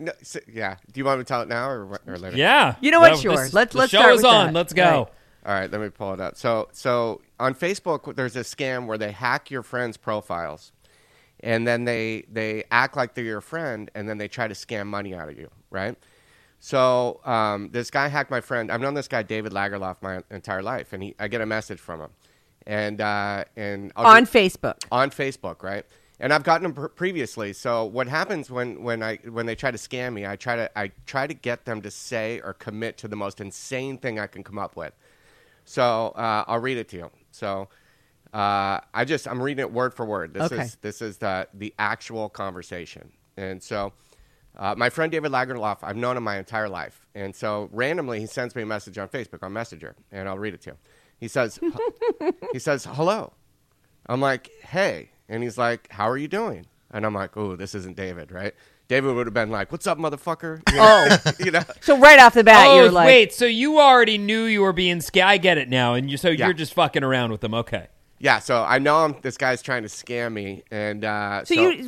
No, so, yeah. Do you want me to tell it now or later? Yeah. You know what? Sure. Let's start with that. The show is on. Let's go. All right. Let me pull it up. So on Facebook, there's a scam where they hack your friends' profiles, and then they act like they're your friend, and then they try to scam money out of you, right? So this guy hacked my friend. I've known this guy, David Lagerlof, my entire life, and I get a message from him, and Facebook. On Facebook, right? And I've gotten them previously. So what happens when they try to scam me? I try to get them to say or commit to the most insane thing I can come up with. So I'll read it to you. So I'm reading it word for word. This is the actual conversation. And so my friend David Lagerlof, I've known him my entire life. And so randomly he sends me a message on Facebook on Messenger, and I'll read it to him. He says hello. I'm like, hey. And he's like, how are you doing? And I'm like, oh, this isn't David, right? David would have been like, what's up, motherfucker? You know? Oh. You know? So right off the bat, you're like. Wait, so you already knew you were being scammed. I get it now. And you're just fucking around with them. Okay. Yeah, so I know this guy's trying to scam me. And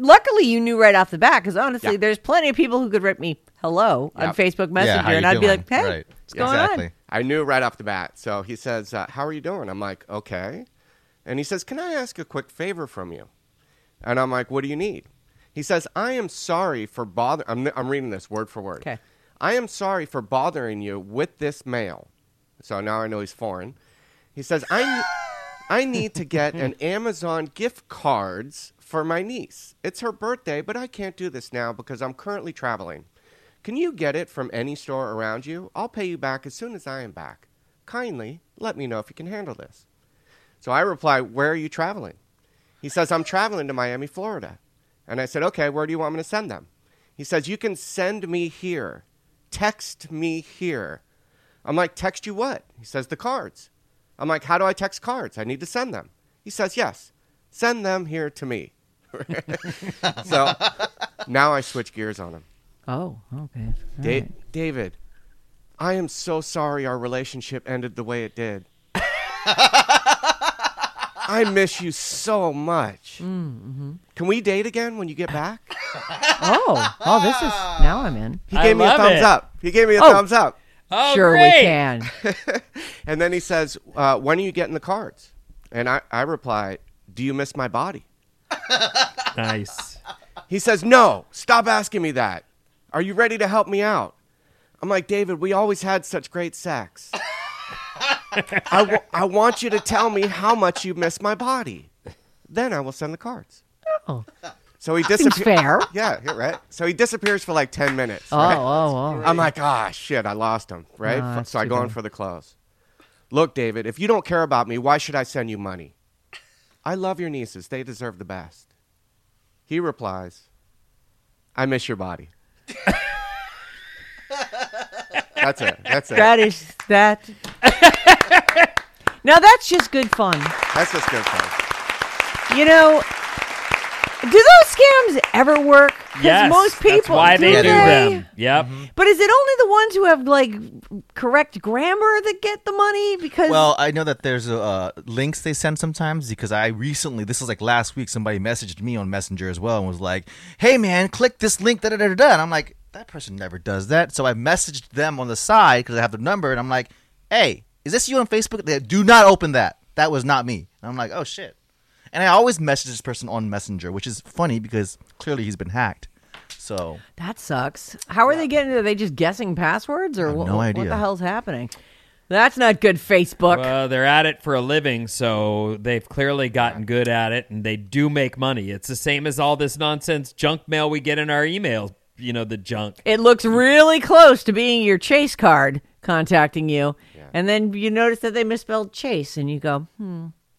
luckily you knew right off the bat, because honestly, there's plenty of people who could rip me hello on Facebook Messenger. And I'd be like, hey, what's going on? I knew right off the bat. So he says, how are you doing? I'm like, okay. And he says, can I ask a quick favor from you? And I'm like, what do you need? He says, I am sorry for bothering... I'm reading this word for word. Okay. I am sorry for bothering you with this mail. So now I know he's foreign. He says, I need to get an Amazon gift cards for my niece. It's her birthday, but I can't do this now because I'm currently traveling. Can you get it from any store around you? I'll pay you back as soon as I am back. Kindly, let me know if you can handle this. So I reply, where are you traveling? He says, I'm traveling to Miami, Florida. And I said, okay, where do you want me to send them? He says, you can send me here. Text me here. I'm like, text you what? He says, the cards. I'm like, how do I text cards? I need to send them. He says, yes, send them here to me. So now I switch gears on him. Oh, okay. Right. David, I am so sorry our relationship ended the way it did. I miss you so much. Mm-hmm. Can we date again when you get back? Oh, this is... Now I'm in. He gave me a thumbs up. Thumbs up. Oh, sure, great. We can. And then he says, when are you getting the cards? And I reply, do you miss my body? Nice. He says, no, stop asking me that. Are you ready to help me out? I'm like, David, we always had such great sex. I want you to tell me how much you miss my body. Then I will send the cards. Oh. So he disappears. Fair. Yeah, right. So he disappears for like 10 minutes. Oh, right? Oh. I'm like, shit, I lost him, right? No, so I go in for the close. Look, David, if you don't care about me, why should I send you money? I love your nieces. They deserve the best. He replies, I miss your body. That's it. That is that. Now that's just good fun. You know, do those scams ever work? Yes, most people, that's why they do them. Yep. Mm-hmm. But is it only the ones who have like correct grammar that get the money? Because I know that there's links they send sometimes. Because I recently, this was like last week, somebody messaged me on Messenger as well and was like, "Hey man, click this link." Da da da da. And I'm like, that person never does that. So I messaged them on the side because I have their number, and I'm like, "Hey, is this you on Facebook?" They do not open that. That was not me. And I'm like, "Oh shit." And I always message this person on Messenger, which is funny because clearly he's been hacked. So that sucks. How are they getting? Are they just guessing passwords, or no idea what the hell's happening? That's not good, Facebook. Well, they're at it for a living, so they've clearly gotten good at it, and they do make money. It's the same as all this nonsense junk mail we get in our emails. You know, the junk. It looks really close to being your Chase card contacting you, and then you notice that they misspelled Chase, and you go,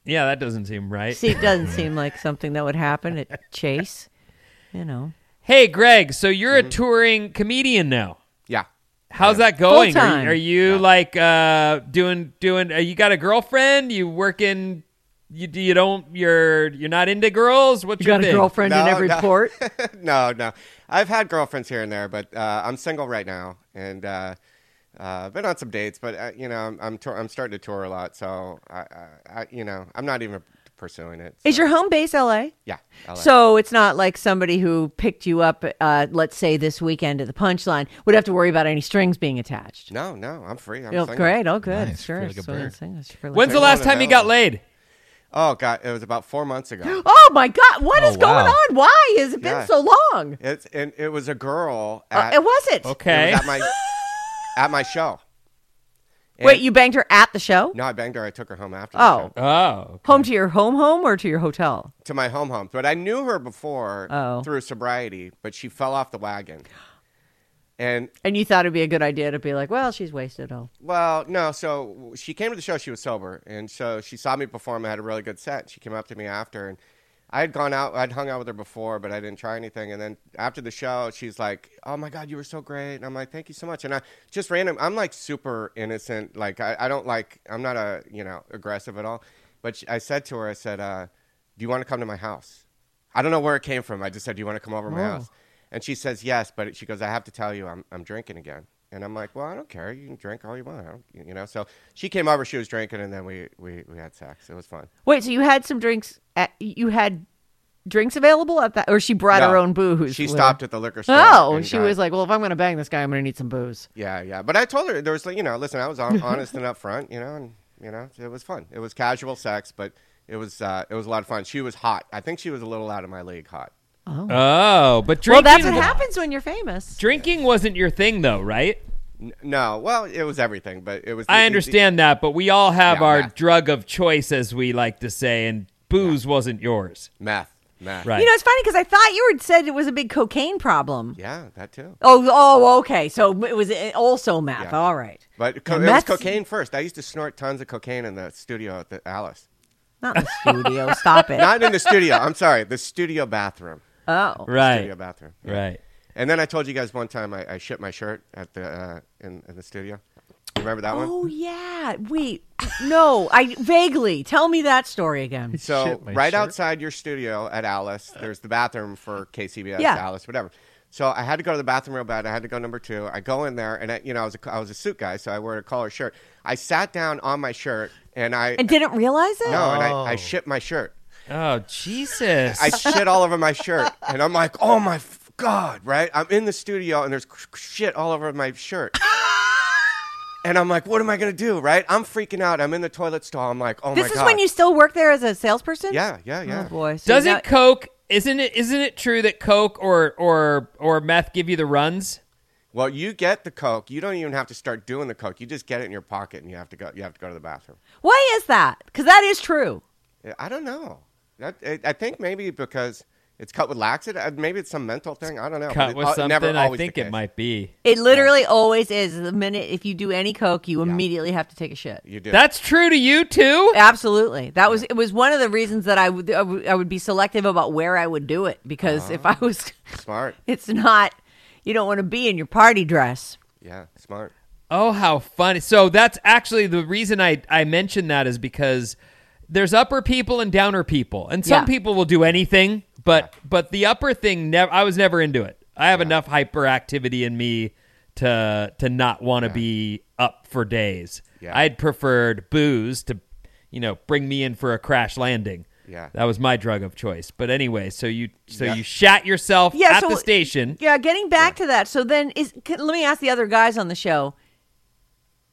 Yeah, that doesn't seem right. See, it doesn't seem like something that would happen at Chase, you know. Hey, Greg, so you're a touring comedian now. Yeah. How's that going? Full-time. Are you like doing? You got a girlfriend? You working? You're not into girls. What's your thing? You got a girlfriend in every port? No. I've had girlfriends here and there, but I'm single right now, and been on some dates, but I'm starting to tour a lot, so I I'm not even pursuing it. So. Is your home base LA? Yeah, LA. So it's not like somebody who picked you up, let's say this weekend at the Punchline, would have to worry about any strings being attached. No, I'm free. I'm single. Great. Oh, good. Nice. Sure. Like when's the last time you got laid? Oh, God, it was about 4 months ago. Oh, my God. What is going on? Why has it been so long? It was a girl. Okay. It was at my show. And wait, you banged her at the show? No, I banged her. I took her home after the show. Oh. Okay. Home to your home or to your hotel? To my home. But I knew her before through sobriety, but she fell off the wagon. And you thought it'd be a good idea to be like, well, she's wasted all. Well, no. So she came to the show. She was sober. And so she saw me perform. I had a really good set. She came up to me after. And I had gone out. I'd hung out with her before, but I didn't try anything. And then after the show, she's like, oh, my God, you were so great. And I'm like, thank you so much. And I just random. I'm like super innocent. Like I don't like I'm not a, aggressive at all. But I said to her, I said, do you want to come to my house? I don't know where it came from. I just said, do you want to come over to my house? And she says yes, but she goes, I have to tell you, I'm drinking again. And I'm like, well, I don't care. You can drink all you want, So she came over, she was drinking, and then we had sex. It was fun. Wait, so you had some drinks? You had drinks available at that, or she brought her own booze? She stopped at the liquor store. Oh, she was like, well, if I'm going to bang this guy, I'm going to need some booze. Yeah. But I told her there was, listen, I was honest and upfront, and it was fun. It was casual sex, but it was a lot of fun. She was hot. I think she was a little out of my league hot. Oh, but drinking... Well, that's what happens when you're famous. Drinking wasn't your thing, though, right? No. Well, it was everything, but it was... I understand that, but we all have our drug of choice, as we like to say, and booze wasn't yours. Meth. Right. It's funny, because I thought you had said it was a big cocaine problem. Yeah, that too. Oh, okay. So it was also meth. Yeah. All right. But it was cocaine first. I used to snort tons of cocaine in the studio at the Alice. Not in the studio. Stop it. Not in the studio. I'm sorry. The studio bathroom. Oh, right. Studio bathroom. Yeah. Right. And then I told you guys one time I shit my shirt at the in the studio. Remember that one? Oh, yeah. Wait. No, I vaguely. Tell me that story again. So right outside your studio at Alice, there's the bathroom for KCBS, Alice, whatever. So I had to go to the bathroom real bad. I had to go number 2. I go in there, and I was a suit guy, so I wore a collar shirt. I sat down on my shirt, and didn't realize it? No, and I shit my shirt. Oh, Jesus. I shit all over my shirt. And I'm like, oh, my God, right? I'm in the studio, and there's shit all over my shirt. And I'm like, what am I going to do, right? I'm freaking out. I'm in the toilet stall. I'm like, oh, my God. This is when you still work there as a salesperson? Yeah. Oh, boy. So Coke, isn't it true that Coke or meth give you the runs? Well, you get the Coke. You don't even have to start doing the Coke. You just get it in your pocket, and you have to go to the bathroom. Why is that? Because that is true. I don't know. I think maybe because It's cut with laxative. Maybe it's some mental thing. I don't know. Cut with something. Never, I think it might be. It literally always is. The minute if you do any coke, you immediately have to take a shit. You do. That's true to you too. Absolutely. That was it. Was one of the reasons that I would be selective about where I would do it, because if I was smart, it's not. You don't want to be in your party dress. Yeah, smart. Oh, how funny. So that's actually the reason I mentioned that is because there's upper people and downer people. And some people will do anything, but the upper thing, I was never into it. I have enough hyperactivity in me to not want to be up for days. Yeah. I'd preferred booze to, bring me in for a crash landing. Yeah, that was my drug of choice. But anyway, so you shat yourself at the station. Yeah, getting back to that. So then, let me ask the other guys on the show.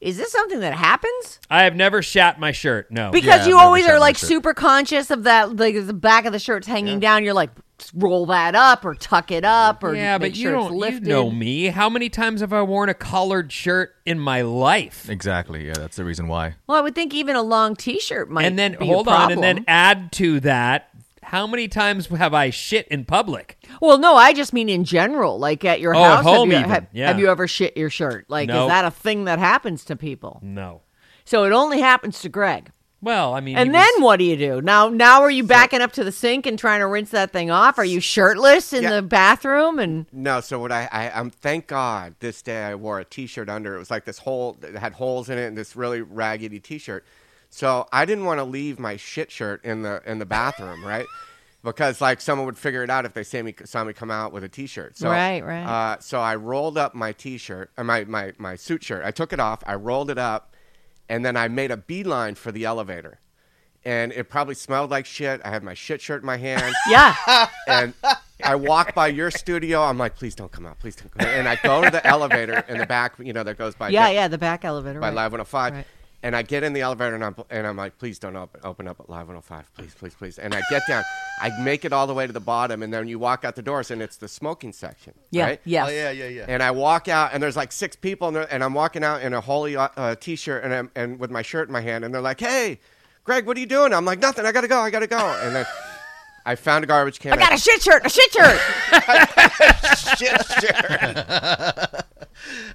Is this something that happens? I have never shat my shirt, no. Because you always are like super conscious of that, like the back of the shirt's hanging down. You're like, roll that up or tuck it up or make sure it's lifted. You know me. How many times have I worn a collared shirt in my life? Exactly, yeah, that's the reason why. Well, I would think even a long t-shirt might be a problem. And then add to that, how many times have I shit in public? Well, no, I just mean in general, like at your house. At home have you ever shit your shirt? Like, no. Is that a thing that happens to people? No. So it only happens to Greg. Well, I mean, and then what do you do? Now are you backing up to the sink and trying to rinse that thing off? Are you shirtless in the bathroom? And no, so what I'm thank God this day I wore a t-shirt under. It was like this hole that had holes in it and this really raggedy t-shirt. So I didn't want to leave my shit shirt in the bathroom, right? Because like someone would figure it out if they saw me come out with a t-shirt. So, right. So I rolled up my t-shirt, or my suit shirt. I took it off, I rolled it up, and then I made a beeline for the elevator. And it probably smelled like shit. I had my shit shirt in my hand. Yeah. And I walk by your studio. I'm like, please don't come out. Please don't come out. And I go to the elevator in the back, that goes by. Yeah, the back elevator. By Live 105. Right. And I get in the elevator, and I'm like, please don't open up at Live 105. Please, please, please. And I get down. I make it all the way to the bottom, and then you walk out the doors, and it's the smoking section. Yeah, right? Yes. Oh, yeah. And I walk out, and there's like six people, and I'm walking out in a holy T-shirt and with my shirt in my hand, and they're like, hey, Greg, what are you doing? I'm like, nothing. I got to go. And then I found a garbage can. I got a shit shirt, a shit shirt.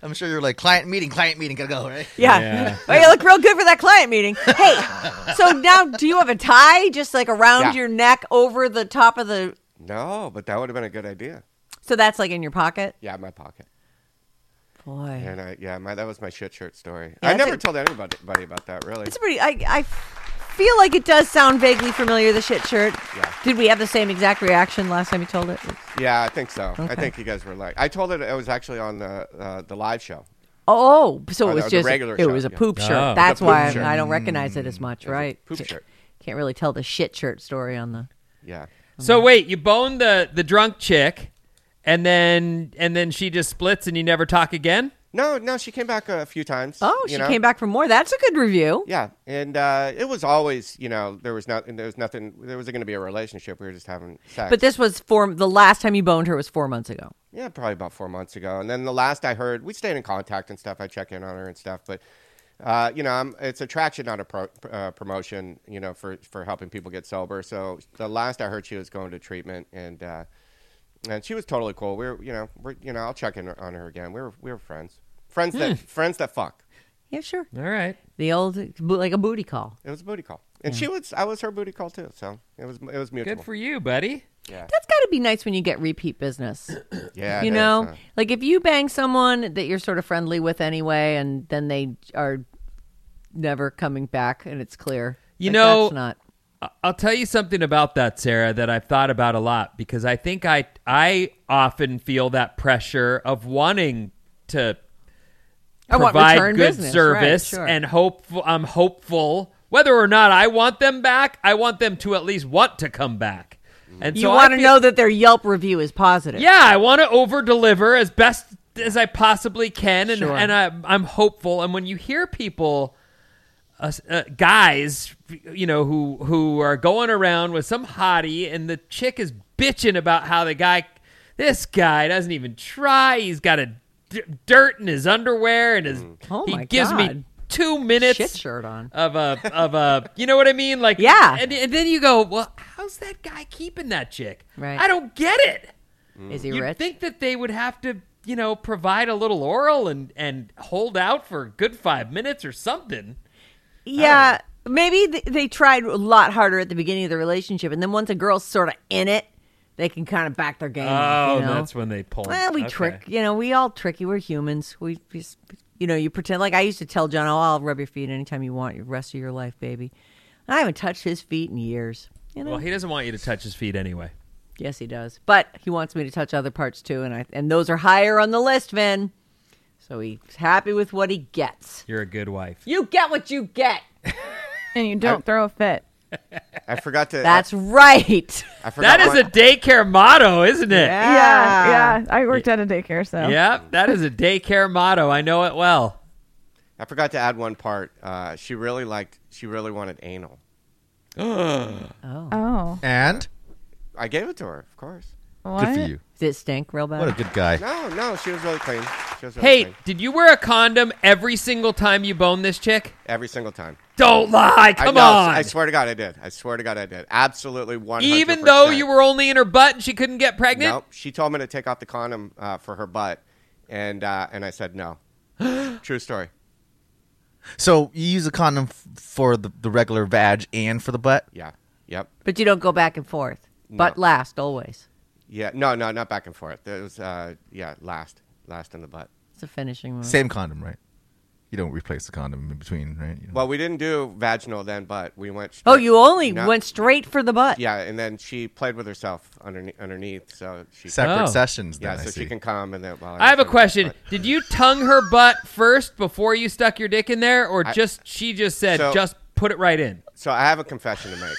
I'm sure you're like, client meeting, gotta go, right? Yeah. Well, you look real good for that client meeting. Hey, so now do you have a tie just like around your neck over the top of the... No, but that would have been a good idea. So that's like in your pocket? Yeah, my pocket. Boy. And that was my shit shirt story. Yeah, I never told anybody about that, really. It's pretty... I feel like it does sound vaguely familiar, the shit shirt. Yeah. Did we have the same exact reaction last time you told it? Yeah, I think so. Okay. I think you guys were like... I told it was actually on the live show. Oh, so it was just... regular show. It was a poop shirt. Oh. That's why I don't recognize it as much, right? Poop shirt. Can't really tell the shit shirt story on the... Yeah. So wait, you boned the drunk chick, and then she just splits and you never talk again? No, she came back a few times. Oh, she came back for more. That's a good review. Yeah, and it was always, there was nothing. There wasn't going to be a relationship. We were just having sex. But this was the last time you boned her was 4 months ago. Yeah, probably about 4 months ago. And then the last I heard, we stayed in contact and stuff. I check in on her and stuff. But it's attraction, not a promotion. For helping people get sober. So the last I heard, she was going to treatment and she was totally cool. We're I'll check in on her again. We were friends. Friends that fuck. Yeah, sure. All right. The old, like a booty call. It was a booty call, and I was her booty call too. So it was mutual. Good for you, buddy. Yeah. That's got to be nice when you get repeat business. Yeah. It is, huh? Like if you bang someone that you're sort of friendly with anyway, and then they are never coming back, and it's clear. That's not. I'll tell you something about that, Sarah, that I've thought about a lot, because I think I often feel that pressure of wanting to provide good service, right, sure, and I'm hopeful whether or not I want them back, I want them to at least want to come back. And you want to know that their Yelp review is positive. Yeah, I want to over-deliver as best as I possibly can, and, sure, and I'm hopeful. And when you hear people... guys, who are going around with some hottie, and the chick is bitching about how this guy doesn't even try. He's got a dirt in his underwear, and he gives me 2 minutes shit shirt on of a you know what I mean, like, yeah, and then you go, well, how's that guy keeping that chick? Right, I don't get it. Is he rich? You'd think that they would have to, you know, provide a little oral and hold out for a good 5 minutes or something. Yeah, maybe they tried a lot harder at the beginning of the relationship, and then once a girl's sort of in it, they can kind of back their game. Oh, you know? That's when they pull. Well, we trick. You know, we all tricky. We're humans. We just, you know, you pretend. Like I used to tell John, oh, I'll rub your feet anytime you want, the rest of your life, baby. And I haven't touched his feet in years. You know? Well, he doesn't want you to touch his feet anyway. Yes, he does. But he wants me to touch other parts, too, and those are higher on the list, Vin. So he's happy with what he gets. You're a good wife. You get what you get. And you don't throw a fit. I forgot to... That's right. That is a daycare motto, isn't it? Yeah. I worked at a daycare, so... Yeah, that is a daycare motto. I know it well. I forgot to add one part. She really wanted anal. Oh. And... I gave it to her, of course. What? Good for you. Did it stink real bad? What a good guy. No, she was really clean. Hey, did you wear a condom every single time you boned this chick? Every single time. Don't lie. Come on. I swear to God I did. Absolutely 100%. Even though you were only in her butt and she couldn't get pregnant? Nope. She told me to take off the condom for her butt, and I said no. True story. So you use a condom for the regular vag and for the butt? Yeah. Yep. But you don't go back and forth? No. But last, always. Yeah, no, not back and forth. It was, last in the butt. It's a finishing move. Same condom, right? You don't replace the condom in between, right? You know? Well, we didn't do vaginal then, but we went straight. Oh, you only went straight for the butt. Yeah, and then she played with herself underneath, so she... Separate sessions, then, yeah, so she can come, and then... Well, I have a question. Did you tongue her butt first before you stuck your dick in there, or she just said put it right in? So I have a confession to make.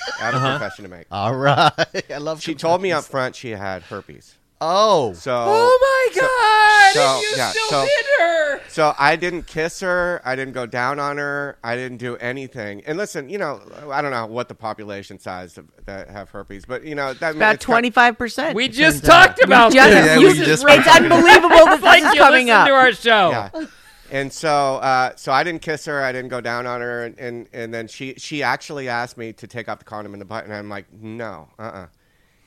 All right. I love... She told me up front she had herpes. Oh. So... Oh, my God. You still hit her. So I didn't kiss her. I didn't go down on her. I didn't do anything. And listen, you know, I don't know what the population size that have herpes, but, you know... About 25%. We just talked about this. It's unbelievable that this is coming up. Listen to our show. Yeah. And so I didn't kiss her. I didn't go down on her. And then she actually asked me to take off the condom in the butt. And I'm like, no,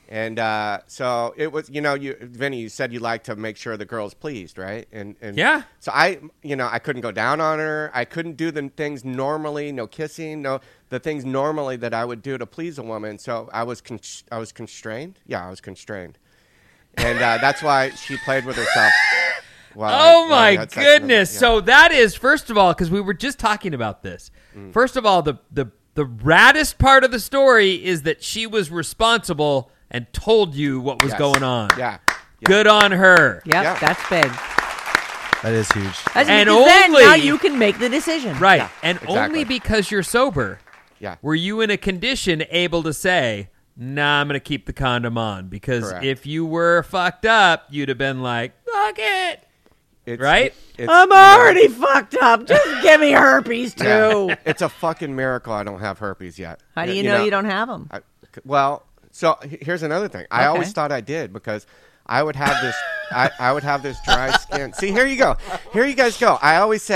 And so it was, you know, Vinny, you said you like to make sure the girl's pleased, right? And yeah. So I couldn't go down on her. I couldn't do the things normally, no kissing, the things normally that I would do to please a woman. So I was constrained. Yeah, I was constrained. And that's why she played with herself. Wow. Oh, my goodness. So that is, first of all, because we were just talking about this. Mm. First of all, the raddest part of the story is that she was responsible and told you what was going on. Yeah. Good on her. Yep, yeah. That's big. That is huge. And only now you can make the decision. Right. Yeah, and only because you're sober were you in a condition able to say, nah, I'm going to keep the condom on. Because if you were fucked up, you'd have been like, fuck it. I'm already fucked up. Just give me herpes, too. Yeah. It's a fucking miracle I don't have herpes yet. How do you know you don't have them? So here's another thing. I always thought I did because I would have this I would have this dry skin. See, here you go. Here you guys go. I always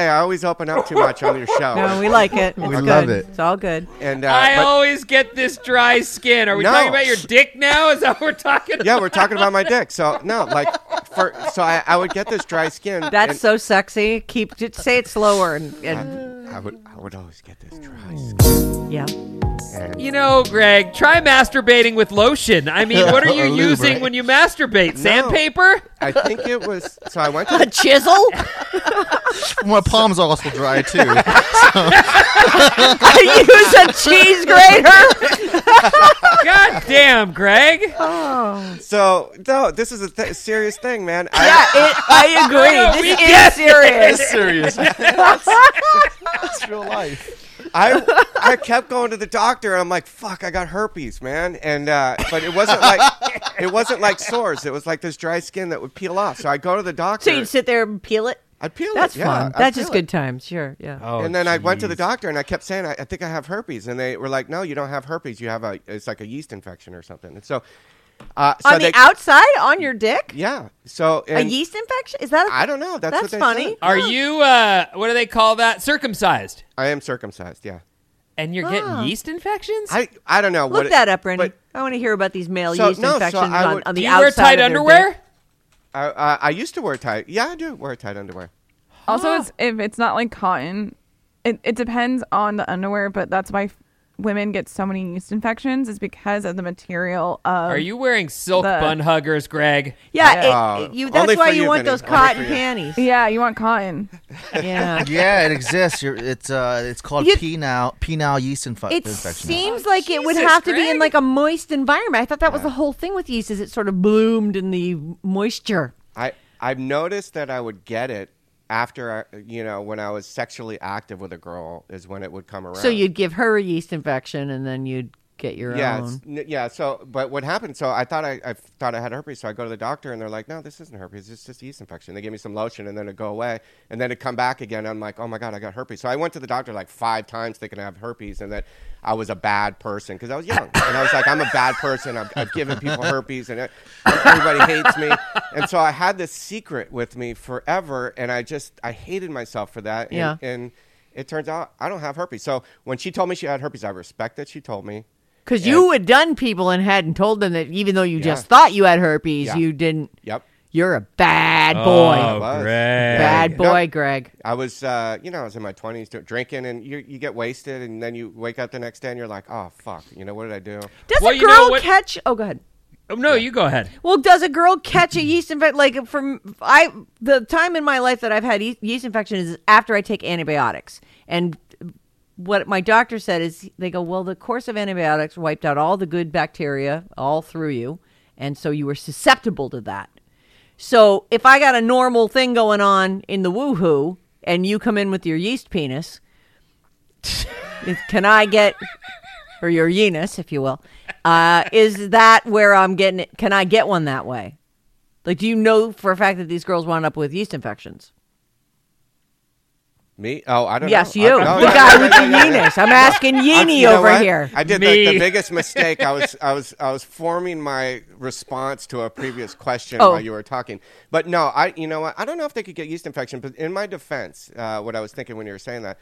open up too much on your show. No, we like it. We love it. It's all good. And I always get this dry skin. Are we talking about your dick now? Is that what we're talking about? Yeah, we're talking about my dick. So, no, like... I would get this dry skin. That's so sexy. Say it slower. And I would always get this dry skin. Yeah. And you know, Greg, try masturbating with lotion. I mean, what are you using when you masturbate? Sandpaper? I think it was... So I went to... A chisel? My palms are also dry, too. So. I use a cheese grater? God damn, Greg. Oh. So, no, this is a serious thing, man. I agree. This is serious. That's real life. I kept going to the doctor and I'm like, fuck, I got herpes, man. And but it wasn't like sores. It was like this dry skin that would peel off. So I go to the doctor. So you'd sit there and peel it? I'd peel it. That's fun. That's just good times. Sure. Yeah. Oh, and then I went to the doctor and I kept saying, I think I have herpes. And they were like, no, you don't have herpes. You have it's like a yeast infection or something. And so So on the outside, on your dick? Yeah. So a yeast infection? Is that? I don't know. That's what funny. Said. Are you? What do they call that? Circumcised. I am circumcised. Yeah. And you're getting yeast infections? I don't know. Look that up, Brendan. I want to hear about these male yeast infections on the outside. Do you wear tight underwear? I used to wear tight. Yeah, I do wear tight underwear. Also, if it's not like cotton, it depends on the underwear, but that's why women get so many yeast infections is because of the material of... Are you wearing silk bun huggers, Greg? Yeah. That's why you want those cotton panties. Yeah, you want cotton. Yeah. Yeah, it exists. It's called penile yeast infection. It seems like it would have to be in like a moist environment. I thought that was the whole thing with yeast is it sort of bloomed in the moisture. I've noticed that I would get it after, when I was sexually active with a girl is when it would come around. So you'd give her a yeast infection and then you'd get your own. Yeah. So, but what happened? So I thought I had herpes. So I go to the doctor and they're like, no, this isn't herpes. It's just yeast infection. They gave me some lotion and then it'd go away. And then it'd come back again. I'm like, oh my God, I got herpes. So I went to the doctor like 5 times thinking I have herpes and that I was a bad person because I was young. And I was like, I'm a bad person. I've given people herpes and everybody hates me. And so I had this secret with me forever. And I hated myself for that. And it turns out I don't have herpes. So when she told me she had herpes, I respect that she told me. Because you had done people and hadn't told them that even though you just thought you had herpes, you didn't. Yep. You're a bad boy. Oh, Greg. Bad boy, Greg. I was, I was in my 20s drinking and you get wasted and then you wake up the next day and you're like, oh, fuck. What did I do? Does a girl catch? Oh, go ahead. Oh, no, you go ahead. Well, does a girl catch a yeast infection? Like the time in my life that I've had yeast infection is after I take antibiotics. And what my doctor said is they go, well, the course of antibiotics wiped out all the good bacteria all through you. And so you were susceptible to that. So if I got a normal thing going on in the woohoo and you come in with your yeast penis, or your yeanus, if you will, is that where I'm getting it? Can I get one that way? Like, do you know for a fact that these girls wound up with yeast infections? Me? Oh, I don't know. Yes, you. The guy with the yeanus. I'm asking Yeany over here. I did the biggest mistake. I was forming my response to a previous question while you were talking. But no, I don't know if they could get yeast infection. But in my defense, what I was thinking when you were saying that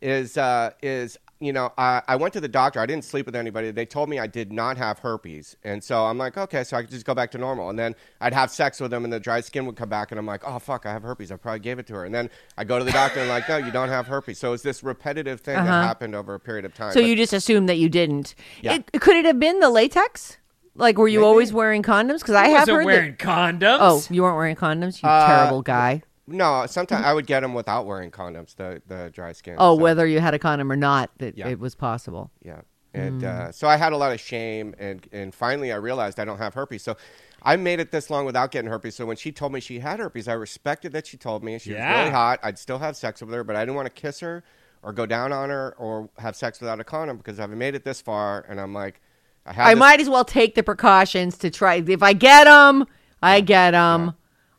is I went to the doctor. I didn't sleep with anybody. They told me I did not have herpes. And so I'm like, okay, so I could just go back to normal. And then I'd have sex with them and the dry skin would come back. And I'm like, oh, fuck, I have herpes. I probably gave it to her. And then I go to the doctor and like, no, you don't have herpes. So it's this repetitive thing that happened over a period of time. So you just assume that you didn't. Yeah. Could it have been the latex? Like, were you always wearing condoms? Because I have heard wearing condoms. Oh, you weren't wearing condoms? You terrible guy. No, sometimes I would get them without wearing condoms, the dry skin. Oh, so whether you had a condom or not, it was possible. Yeah. And so I had a lot of shame, and finally I realized I don't have herpes. So I made it this long without getting herpes. So when she told me she had herpes, I respected that she told me. She was really hot. I'd still have sex with her, but I didn't want to kiss her or go down on her or have sex without a condom because I haven't made it this far. And I'm like, I might as well take the precautions to try. If I get them, I get them. Yeah.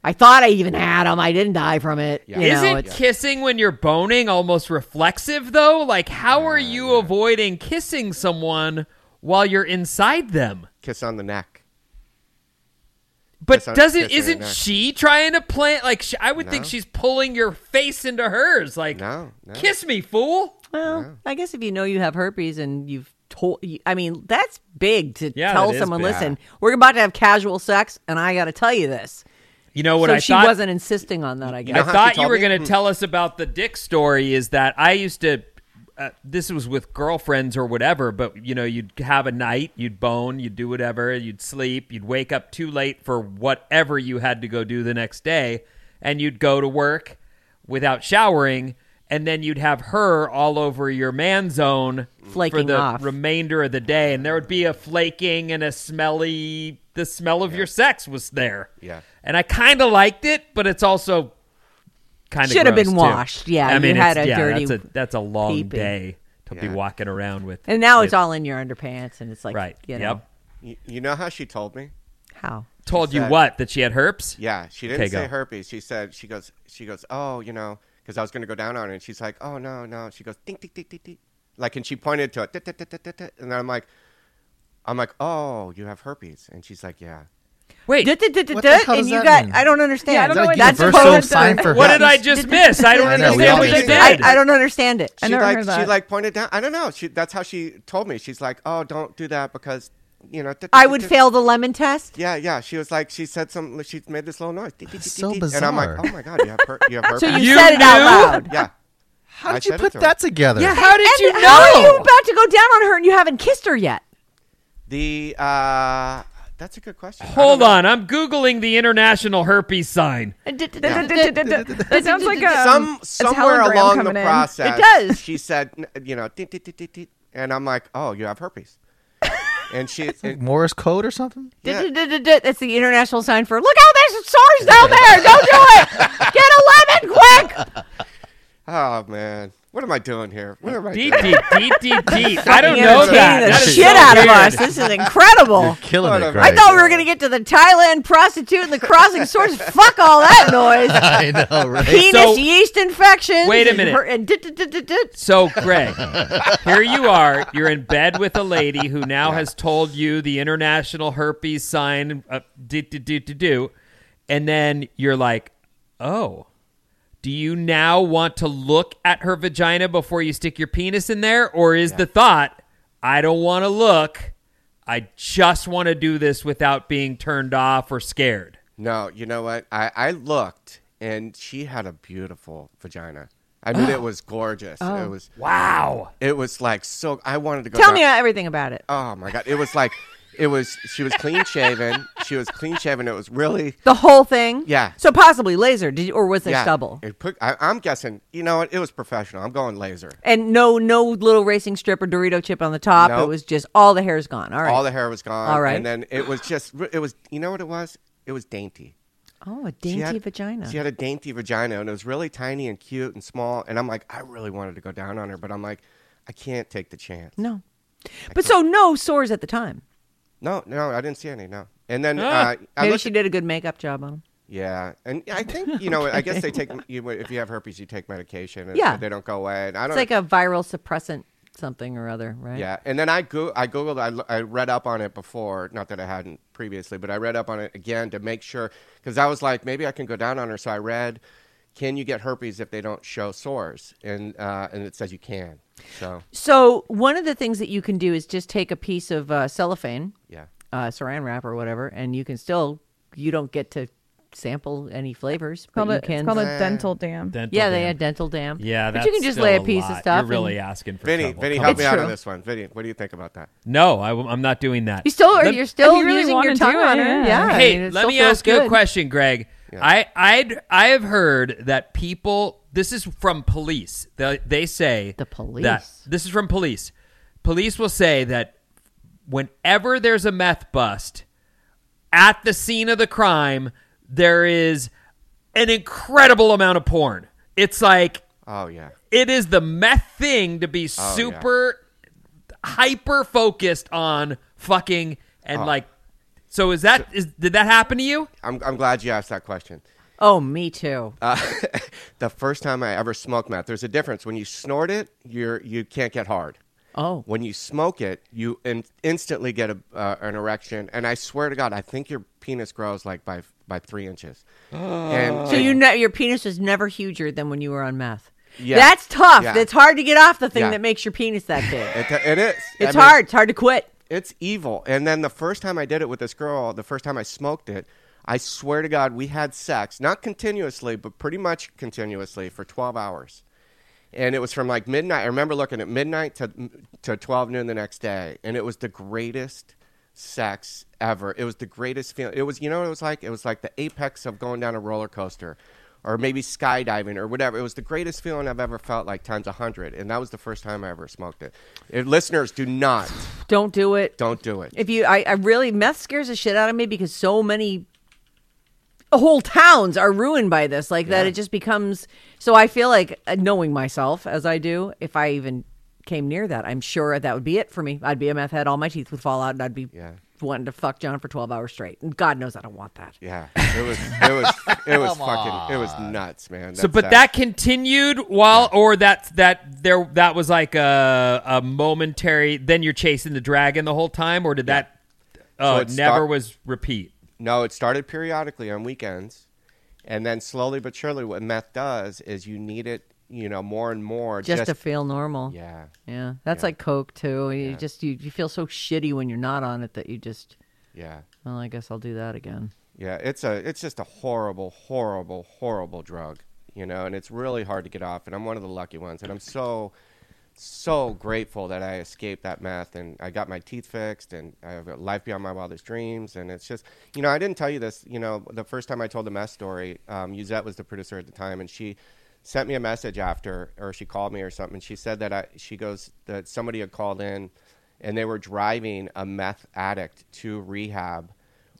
I thought I even had them. I didn't die from it. Yeah. Isn't kissing when you're boning almost reflexive, though? Like, how are you avoiding kissing someone while you're inside them? Kiss on the neck. But isn't she trying to plant? Like, I would think she's pulling your face into hers. Like, no. Kiss me, fool. Well, I guess if you know you have herpes and you've that's big to tell someone, listen, we're about to have casual sex, and I got to tell you this. You know what? So she wasn't insisting on that, I guess. I thought you were going to tell us about the dick story is that I used to, this was with girlfriends or whatever, but, you'd have a night, you'd bone, you'd do whatever, you'd sleep, you'd wake up too late for whatever you had to go do the next day, and you'd go to work without showering, and then you'd have her all over your man zone for the remainder of the day, and there would be a flaking and a smelly... The smell of your sex was there. Yeah. And I kind of liked it, but it's also kind of should have been washed. Too. Yeah. I mean, you had a dirty that's a long day to be walking around with. And now it's all in your underpants and it's like, You know how she told me? How? Told she said, you what? That she had herpes? Yeah. She didn't say herpes. She said, she goes, oh, because I was going to go down on her. And she's like, oh, no. She goes, ding, ding, ding, ding, ding. Like, and she pointed to it. And then I'm like, I'm like, oh, you have herpes. And she's like, yeah. Wait, what the hell does that mean? I don't understand. Yeah, I don't know what did I just miss? I don't understand what you did. I don't understand it. I never heard that. She like pointed down. I don't know. That's how she told me. She's like, oh, don't do that because, you know. I would fail the lemon test. Yeah, yeah. She was like, she said something. She made this little noise. So bizarre. And I'm like, oh my God, you have herpes. So you said it out loud. Yeah. How did you put that together? Yeah. How did you know? How are you about to go down on her and you haven't kissed her yet? That's a good question. Hold on. I'm Googling the international herpes sign. It sounds like somewhere along the process. It does. She said, you know, and I'm like, oh, you have herpes. And she Morse code or something? That's the international sign for, look out, there's SARS down there. Don't do it. Get a lemon quick. Oh, man. What am I doing here? What am I doing? Deep. I don't know that. The shit out of us. This is incredible. You're killing it, Greg. I thought we were going to get to the Thailand prostitute and the crossing swords. Fuck all that noise. I know, right? Penis yeast infection. Wait a minute. So, Greg, here you are. You're in bed with a lady who now has told you the international herpes sign. And then you're like, oh. Do you now want to look at her vagina before you stick your penis in there? Or is the thought, I don't want to look. I just want to do this without being turned off or scared. No, you know what? I looked, and she had a beautiful vagina. I mean, it was gorgeous. Oh. It was wow. It was like so. I wanted to go. Tell me everything about it. Oh, my God. It was like. She was clean shaven. It was really the whole thing. Yeah. So possibly laser, or was it stubble? I'm guessing. You know what? It was professional. I'm going laser. And no little racing strip or Dorito chip on the top. Nope. It was just all the hair's gone. All right. All the hair was gone. All right. And then it was just. It was. You know what it was? It was dainty. Oh, a dainty vagina. She had a dainty vagina, and it was really tiny and cute and small. And I'm like, I really wanted to go down on her, but I'm like, I can't take the chance. No. So no sores at the time. No, I didn't see any, no. And then maybe she did a good makeup job on him. Yeah, and I think, you know, I guess they take, if you have herpes, you take medication. And they don't go away. And it's like a viral suppressant something or other, right? Yeah, and then I Googled, I read up on it before, not that I hadn't previously, but I read up on it again to make sure, because I was like, maybe I can go down on her. So I read, can you get herpes if they don't show sores? And it says you can. So one of the things that you can do is just take a piece of cellophane, saran wrap or whatever, and you can still, you don't get to sample any flavors. It's called a dental dam. They had dental dam. Yeah, but you can just lay a piece of stuff. You're really asking for trouble. Vinny, help me out on this one. Vinny, what do you think about that? No, I'm not doing that. You're still using your tongue on her. Yeah. Hey, let me ask you a question, Greg. Yeah. I have heard that people. This is from police. They say the police. This is from police. Police will say that whenever there's a meth bust at the scene of the crime, there is an incredible amount of porn. It's like, oh yeah, it is the meth thing to be hyper focused on fucking and like. So is that did that happen to you? I'm glad you asked that question. Oh, me too. The first time I ever smoked meth, there's a difference. When you snort it, you can't get hard. Oh. When you smoke it, you instantly get an erection. And I swear to God, I think your penis grows like by 3 inches. Oh. And, so your penis was never huger than when you were on meth. Yeah. That's tough. Yeah. It's hard to get off the thing that makes your penis that big. It is. It's hard. It's hard to quit. It's evil. And then the first time I did it with this girl, the first time I smoked it, I swear to God, we had sex, not continuously, but pretty much continuously for 12 hours. And it was from like midnight. I remember looking at midnight to 12 noon the next day. And it was the greatest sex ever. It was the greatest feeling. It was, you know what it was like? It was like the apex of going down a roller coaster or maybe skydiving or whatever. It was the greatest feeling I've ever felt, like times 100. And that was the first time I ever smoked it. Listeners, do not. Don't do it. Don't do it. If you, I really, meth scares the shit out of me because so many whole towns are ruined by this, like that it just becomes so. I feel like, knowing myself as I do, if I even came near that, I'm sure that would be it for me. I'd be a meth head, all my teeth would fall out, and I'd be wanted to fuck John for 12 hours straight. And God knows I don't want that. Yeah. It was fucking, it was nuts, man. That's so, but that continued while, yeah. or that was like a momentary, then you're chasing the dragon the whole time, or did yeah. that was repeat? No, it started periodically on weekends. And then slowly but surely what meth does is you need it, you know, more and more. Just to feel normal. Yeah. Yeah. That's like Coke, too. You just, you feel so shitty when you're not on it that you just, yeah. Well, I guess I'll do that again. Yeah. It's just a horrible, horrible, horrible drug, you know, and it's really hard to get off. And I'm one of the lucky ones. And I'm so, so grateful that I escaped that meth and I got my teeth fixed and I have a life beyond my wildest dreams. And it's just, you know, I didn't tell you this, you know, the first time I told the meth story, Yuzette was the producer at the time, and she sent me a message after, or she called me or something. She said that she goes that somebody had called in and they were driving a meth addict to rehab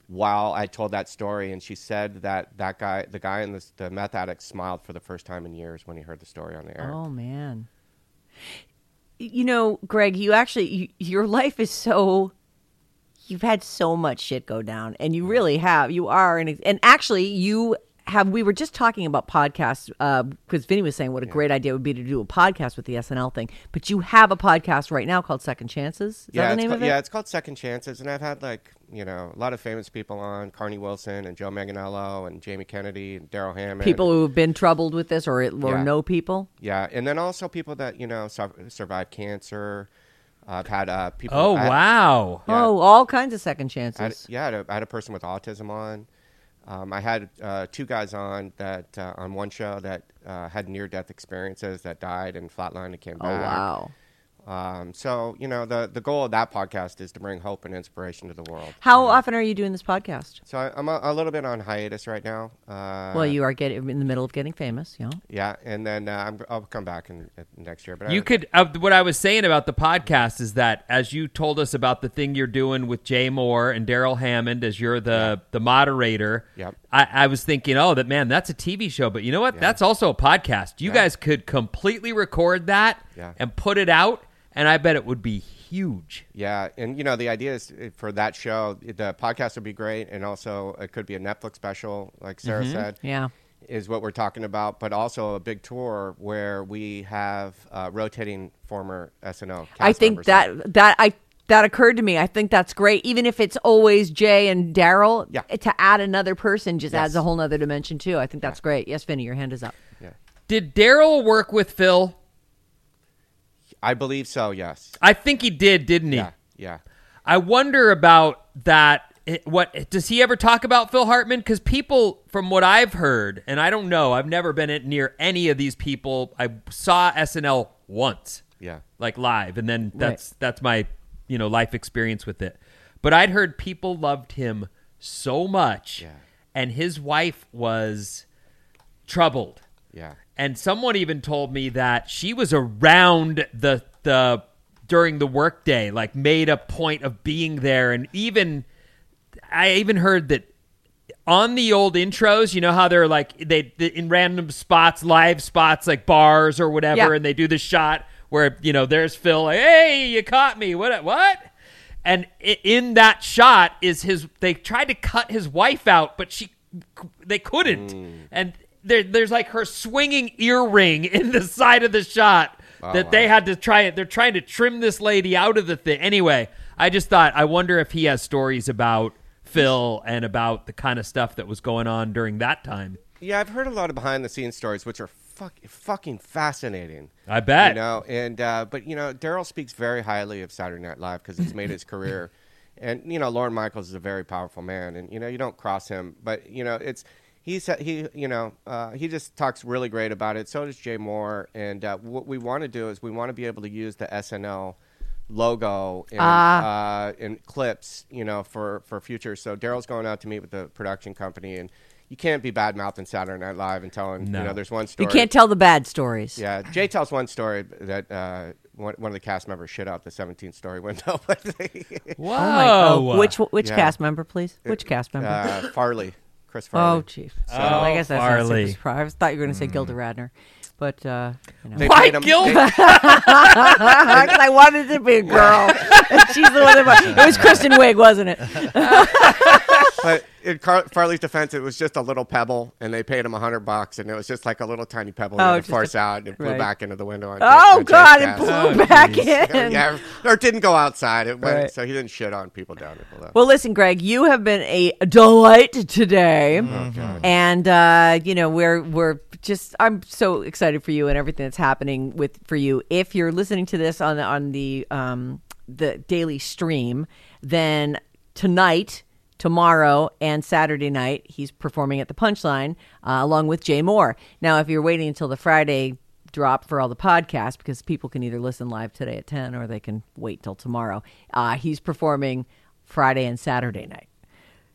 while I told that story. And she said that guy, the guy in the meth addict, smiled for the first time in years when he heard the story on the air. Oh man. You know, Greg, you actually, your life is so, you've had so much shit go down, and you really have, you are. And actually you have, we were just talking about podcasts, because Vinny was saying what a great idea it would be to do a podcast with the SNL thing, but you have a podcast right now called Second Chances. Is that the name of it? Yeah, it's called Second Chances, and I've had, like, you know, a lot of famous people on, Carney Wilson and Joe Manganiello and Jamie Kennedy and Daryl Hammond. People who have been troubled with this or know people. Yeah, and then also people that, you know, survived cancer. I've had people... Oh, wow. Yeah, oh, all kinds of Second Chances. I had a person with autism on. I had two guys on that on one show that had near-death experiences that died and flatlined and came back. Oh, wow. So, you know, the goal of that podcast is to bring hope and inspiration to the world. How often are you doing this podcast? So I'm a little bit on hiatus right now. Well, you are in the middle of getting famous, you know? Yeah, and then I'll come back in next year. But what I was saying about the podcast is that as you told us about the thing you're doing with Jay Moore and Daryl Hammond as you're the moderator, yep. I was thinking, that's a TV show. But you know what? Yeah. That's also a podcast. You guys could completely record that and put it out. And I bet it would be huge. Yeah. And, you know, the idea is for that show, the podcast would be great. And also it could be a Netflix special, like Sarah said, is what we're talking about. But also a big tour where we have rotating former SNL cast members. That occurred to me. I think that's great. Even if it's always Jay and Daryl, to add another person just adds a whole nother dimension, too. I think that's great. Yes, Vinny, your hand is up. Yeah. Did Daryl work with Phil? I believe so, yes. I think he did, didn't he? Yeah. I wonder about that. Does he ever talk about Phil Hartman? Because people, from what I've heard, and I don't know, I've never been near any of these people. I saw SNL once. Yeah. Like live, and then that's my, you know, life experience with it. But I'd heard people loved him so much, and his wife was troubled. Yeah. And someone even told me that she was around the during the workday, like made a point of being there. And I even heard that on the old intros, you know how they're like they in random spots, live spots like bars or whatever, and they do the shot where, you know, there's Phil, like, hey, you caught me, what? And in that shot they tried to cut his wife out, but they couldn't, and. There's like her swinging earring in the side of the shot they had to try it. They're trying to trim this lady out of the thing. Anyway, I just thought, I wonder if he has stories about Phil and about the kind of stuff that was going on during that time. Yeah, I've heard a lot of behind the scenes stories, which are fucking fascinating. I bet. You know, and but you know, Daryl speaks very highly of Saturday Night Live because it's made his career. And you know, Lorne Michaels is a very powerful man, and you know, you don't cross him, but you know, it's. He just talks really great about it. So does Jay Moore. And what we want to do is we want to be able to use the SNL logo in clips, you know, for future. So Daryl's going out to meet with the production company, and you can't be bad mouthing Saturday Night Live and telling you know, there's one story. You can't tell the bad stories. Yeah, Jay tells one story that one of the cast members shit out the 17th story window. Whoa! Oh, which cast member, please? Which cast member? Farley. Chris Farley. Oh, chief. So I guess that's not super surprised. I thought you were going to say Gilda Radner. But, you know. Why Gilda? Because I wanted to be a girl. She's the one that it was Kristen Wiig, wasn't it? But in Farley's defense, it was just a little pebble, and they paid him $100, and it was like a little tiny pebble that forced out, and it blew back into the window. It blew back in. Yeah, or it didn't go outside. It went, so he didn't shit on people down at below. Well, listen, Greg, you have been a delight today, and you know we're just I'm so excited for you and everything that's happening with for you. If you're listening to this on the daily stream, then tonight. Tomorrow and Saturday night, he's performing at the Punchline along with Jay Moore. Now, if you're waiting until the Friday drop for all the podcasts, because people can either listen live today at 10 or they can wait till tomorrow, he's performing Friday and Saturday night.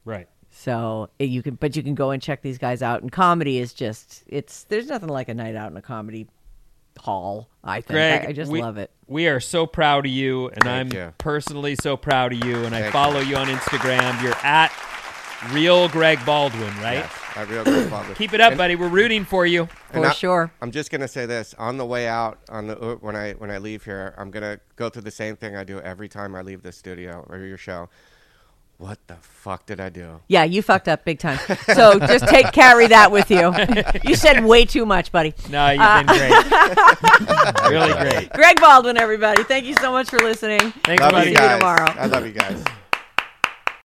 Right. So you can go and check these guys out. And comedy is there's nothing like a night out in a comedy hall. I think Greg, I just love it. We are so proud of you, and I'm personally so proud of you, and I follow you on Instagram. You're at Real Greg Baldwin, right? Yes, at Real Greg Baldwin. Keep it up, buddy. We're rooting for you. For sure. I'm just going to say this. On the way out, when I leave here, I'm going to go through the same thing I do every time I leave the studio or your show. What the fuck did I do? Yeah, you fucked up big time. So just carry that with you. You said way too much, buddy. No, you've been great. Really great. Greg Baldwin, everybody. Thank you so much for listening. Thanks, buddy. See you tomorrow. I love you guys.